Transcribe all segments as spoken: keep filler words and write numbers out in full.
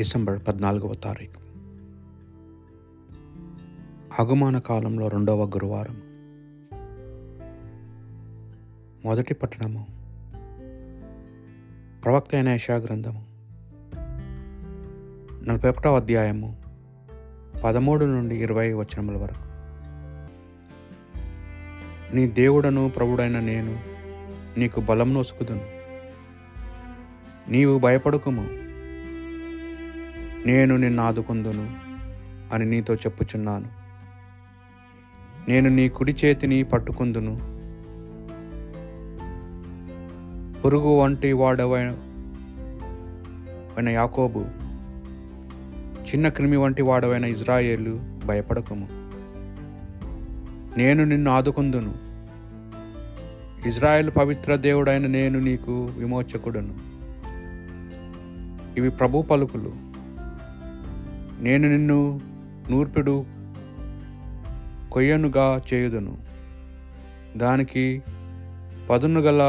December పద్నాలుగవ తారీఖు ఆగమన కాలంలో రెండవ గురువారం. మొదటి పట్టణము ప్రవక్త అయిన యెషయా గ్రంథము నలభై ఒకటవ అధ్యాయము పదమూడు నుండి ఇరవై వచనముల వరకు. నీ దేవుడను ప్రభుడైన నేను నీకు బలం నొసుకుదును, నీవు భయపడకుము, నేను నిన్ను ఆదుకుందును అని నీతో చెప్పుచున్నాను. నేను నీ కుడి చేతిని పట్టుకుందును, పురుగు వంటి వాడవైన యాకోబు, చిన్న క్రిమి వంటి వాడవైన ఇజ్రాయేలు, భయపడకుము, నేను నిన్ను ఆదుకుందును. ఇజ్రాయేలు పవిత్ర దేవుడైన నేను నీకు విమోచకుడును. ఇవి ప్రభు పలుకులు, నేను నిన్ను నూర్పిడు కొయ్యనుగా చేయుదును, దానికి పదును గల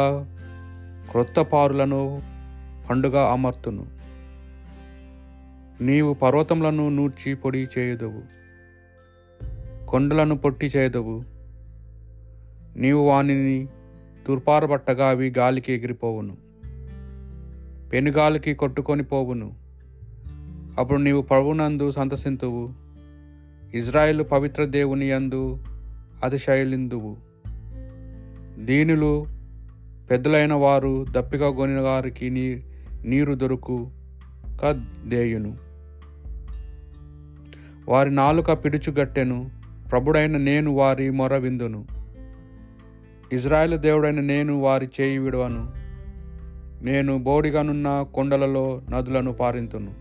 క్రొత్త పారులను పండుగ అమర్తును. నీవు పర్వతములను నూర్చి పొడి చేయుదువు, కొండలను పొట్టి చేయుదువు. నీవు వానిని తూర్పారబట్టగా అవి గాలికి ఎగిరిపోవును, పెనుగాలికి కొట్టుకొని పోవును. అప్పుడు నీవు ప్రభునందు సంతసింతువు, ఇజ్రాయేలు పవిత్ర దేవుని యందు అతిశయలిందువు. దీనులు పెద్దలైన వారు దప్పిక గొని వారికి నీ నీరు దొరుకుక దేయును, వారి నాలుక పిడుచుగట్టెను. ప్రభుడైన నేను వారి మొర విందును, ఇజ్రాయేలు దేవుడైన నేను వారి చేయి విడవను. నేను బోడిగానున్న కొండలలో నదులను పారింతును,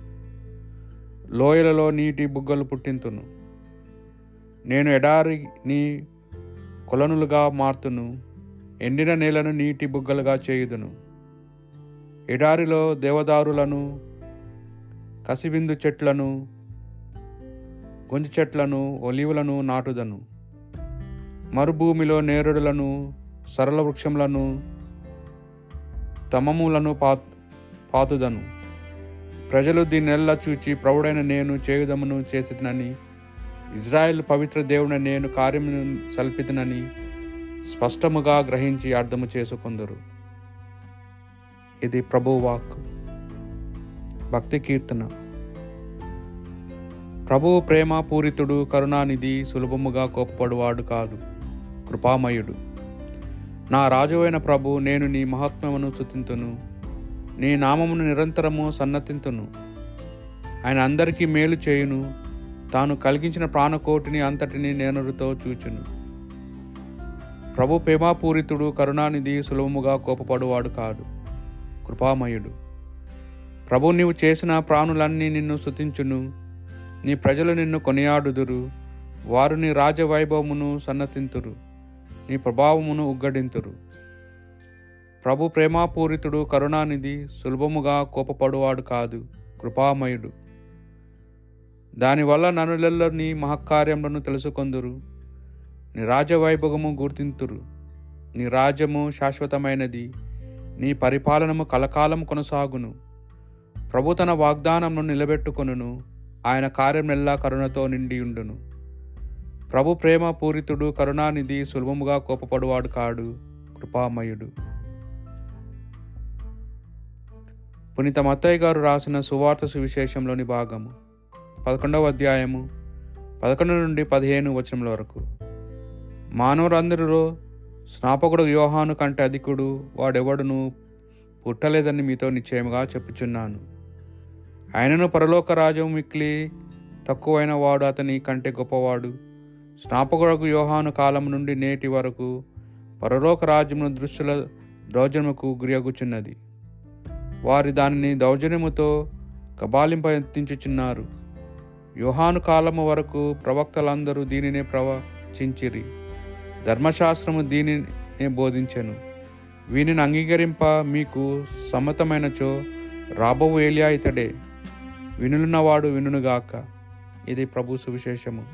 లోయలలో నీటి బుగ్గలు పుట్టింతును. నేను ఎడారిని కొలనులుగా మార్తును, ఎండిన నేలను నీటి బుగ్గలుగా చేయుదును. ఎడారిలో దేవదారులను, కసిబిందు చెట్లను, గొంజి చెట్లను, ఒలీవులను నాటుదను. మరుభూమిలో నేరుడులను, సరళ వృక్షములను, తమములను పాతుదను. ప్రజలు దీన్నెల్లా చూచి ప్రభుడైన నేను చేయుదమును చేసినని, ఇజ్రాయేల్ పవిత్ర దేవుడైన నేను కార్యమును సల్పితినని స్పష్టముగా గ్రహించి అర్థము చేసుకొందరు. ఇది ప్రభువాక్. భక్తి కీర్తన. ప్రభువు ప్రేమ పూరితుడు, కరుణానిధి, సులభముగా కోపపడువాడు కాదు, కృపామయుడు. నా రాజువైన ప్రభు, నేను నీ మహాత్మ్యమును స్తుతింతును, నీ నామమును నిరంతరము సన్నతింతును. ఆయన అందరికీ మేలు చేయును, తాను కలిగించిన ప్రాణకోటిని అంతటిని నేనరుతో చూచును. ప్రభు ప్రేమాపూరితుడు, కరుణానిధి, సులభముగా కోపపడువాడు కాదు, కృపామయుడు. ప్రభు, నీవు చేసిన ప్రాణులన్నీ నిన్ను స్తుతించును, నీ ప్రజలు నిన్ను కొనియాడుదురు. వారు నీ రాజవైభవమును సన్నతింతురు, నీ ప్రభావమును ఉగ్గడింతురు. ప్రభు ప్రేమాపూరితుడు, కరుణానిధి, సులభముగా కోపపడువాడు కాదు, కృపామయుడు. దానివల్ల ననులెల్ల నీ మహకార్యములను తెలుసుకొందురు, నీ రాజవైభవము గుర్తింతురు. నీ రాజ్యము శాశ్వతమైనది, నీ పరిపాలనము కలకాలం కొనసాగును. ప్రభు తన వాగ్దానమును నిలబెట్టుకొనును, ఆయన కార్యమునెల్లా కరుణతో నిండియుండును. ప్రభు ప్రేమ పూరితుడు, కరుణానిధి, సులభముగా కోపపడువాడు కాడు, కృపామయుడు. పునీత మత్తయి గారు రాసిన సువార్త సువిశేషంలోని భాగము పదకొండవ అధ్యాయము పదకొండు నుండి పదిహేను వచనముల వరకు. మానవులందరిలో స్నాపకుడు యోహాను కంటే అధికుడు వాడెవడును పుట్టలేదని మీతో నిశ్చయముగా చెప్పుచున్నాను. ఆయనను పరలోక రాజ్యము మిక్కిలి తక్కువైన వాడు అతని కంటే గొప్పవాడు. స్నాపకుడగు యోహాను కాలం నుండి నేటి వరకు పరలోక రాజ్యమును దృష్టిల దౌర్జన్యముకు గురగుచున్నది. వారు దానిని దౌర్జన్యముతో కబాలింపయత్నించుచున్నారు. యోహాను కాలము వరకు ప్రవక్తలందరూ దీనినే ప్రవచించిరి, ధర్మశాస్త్రము దీనినే బోధించెను. వీనిని అంగీకరింప మీకు సమ్మతమైనచో రాబో ఏలియా ఇతడే, వినులున్నవాడు వినుగాక. ఇది ప్రభు సువిశేషము.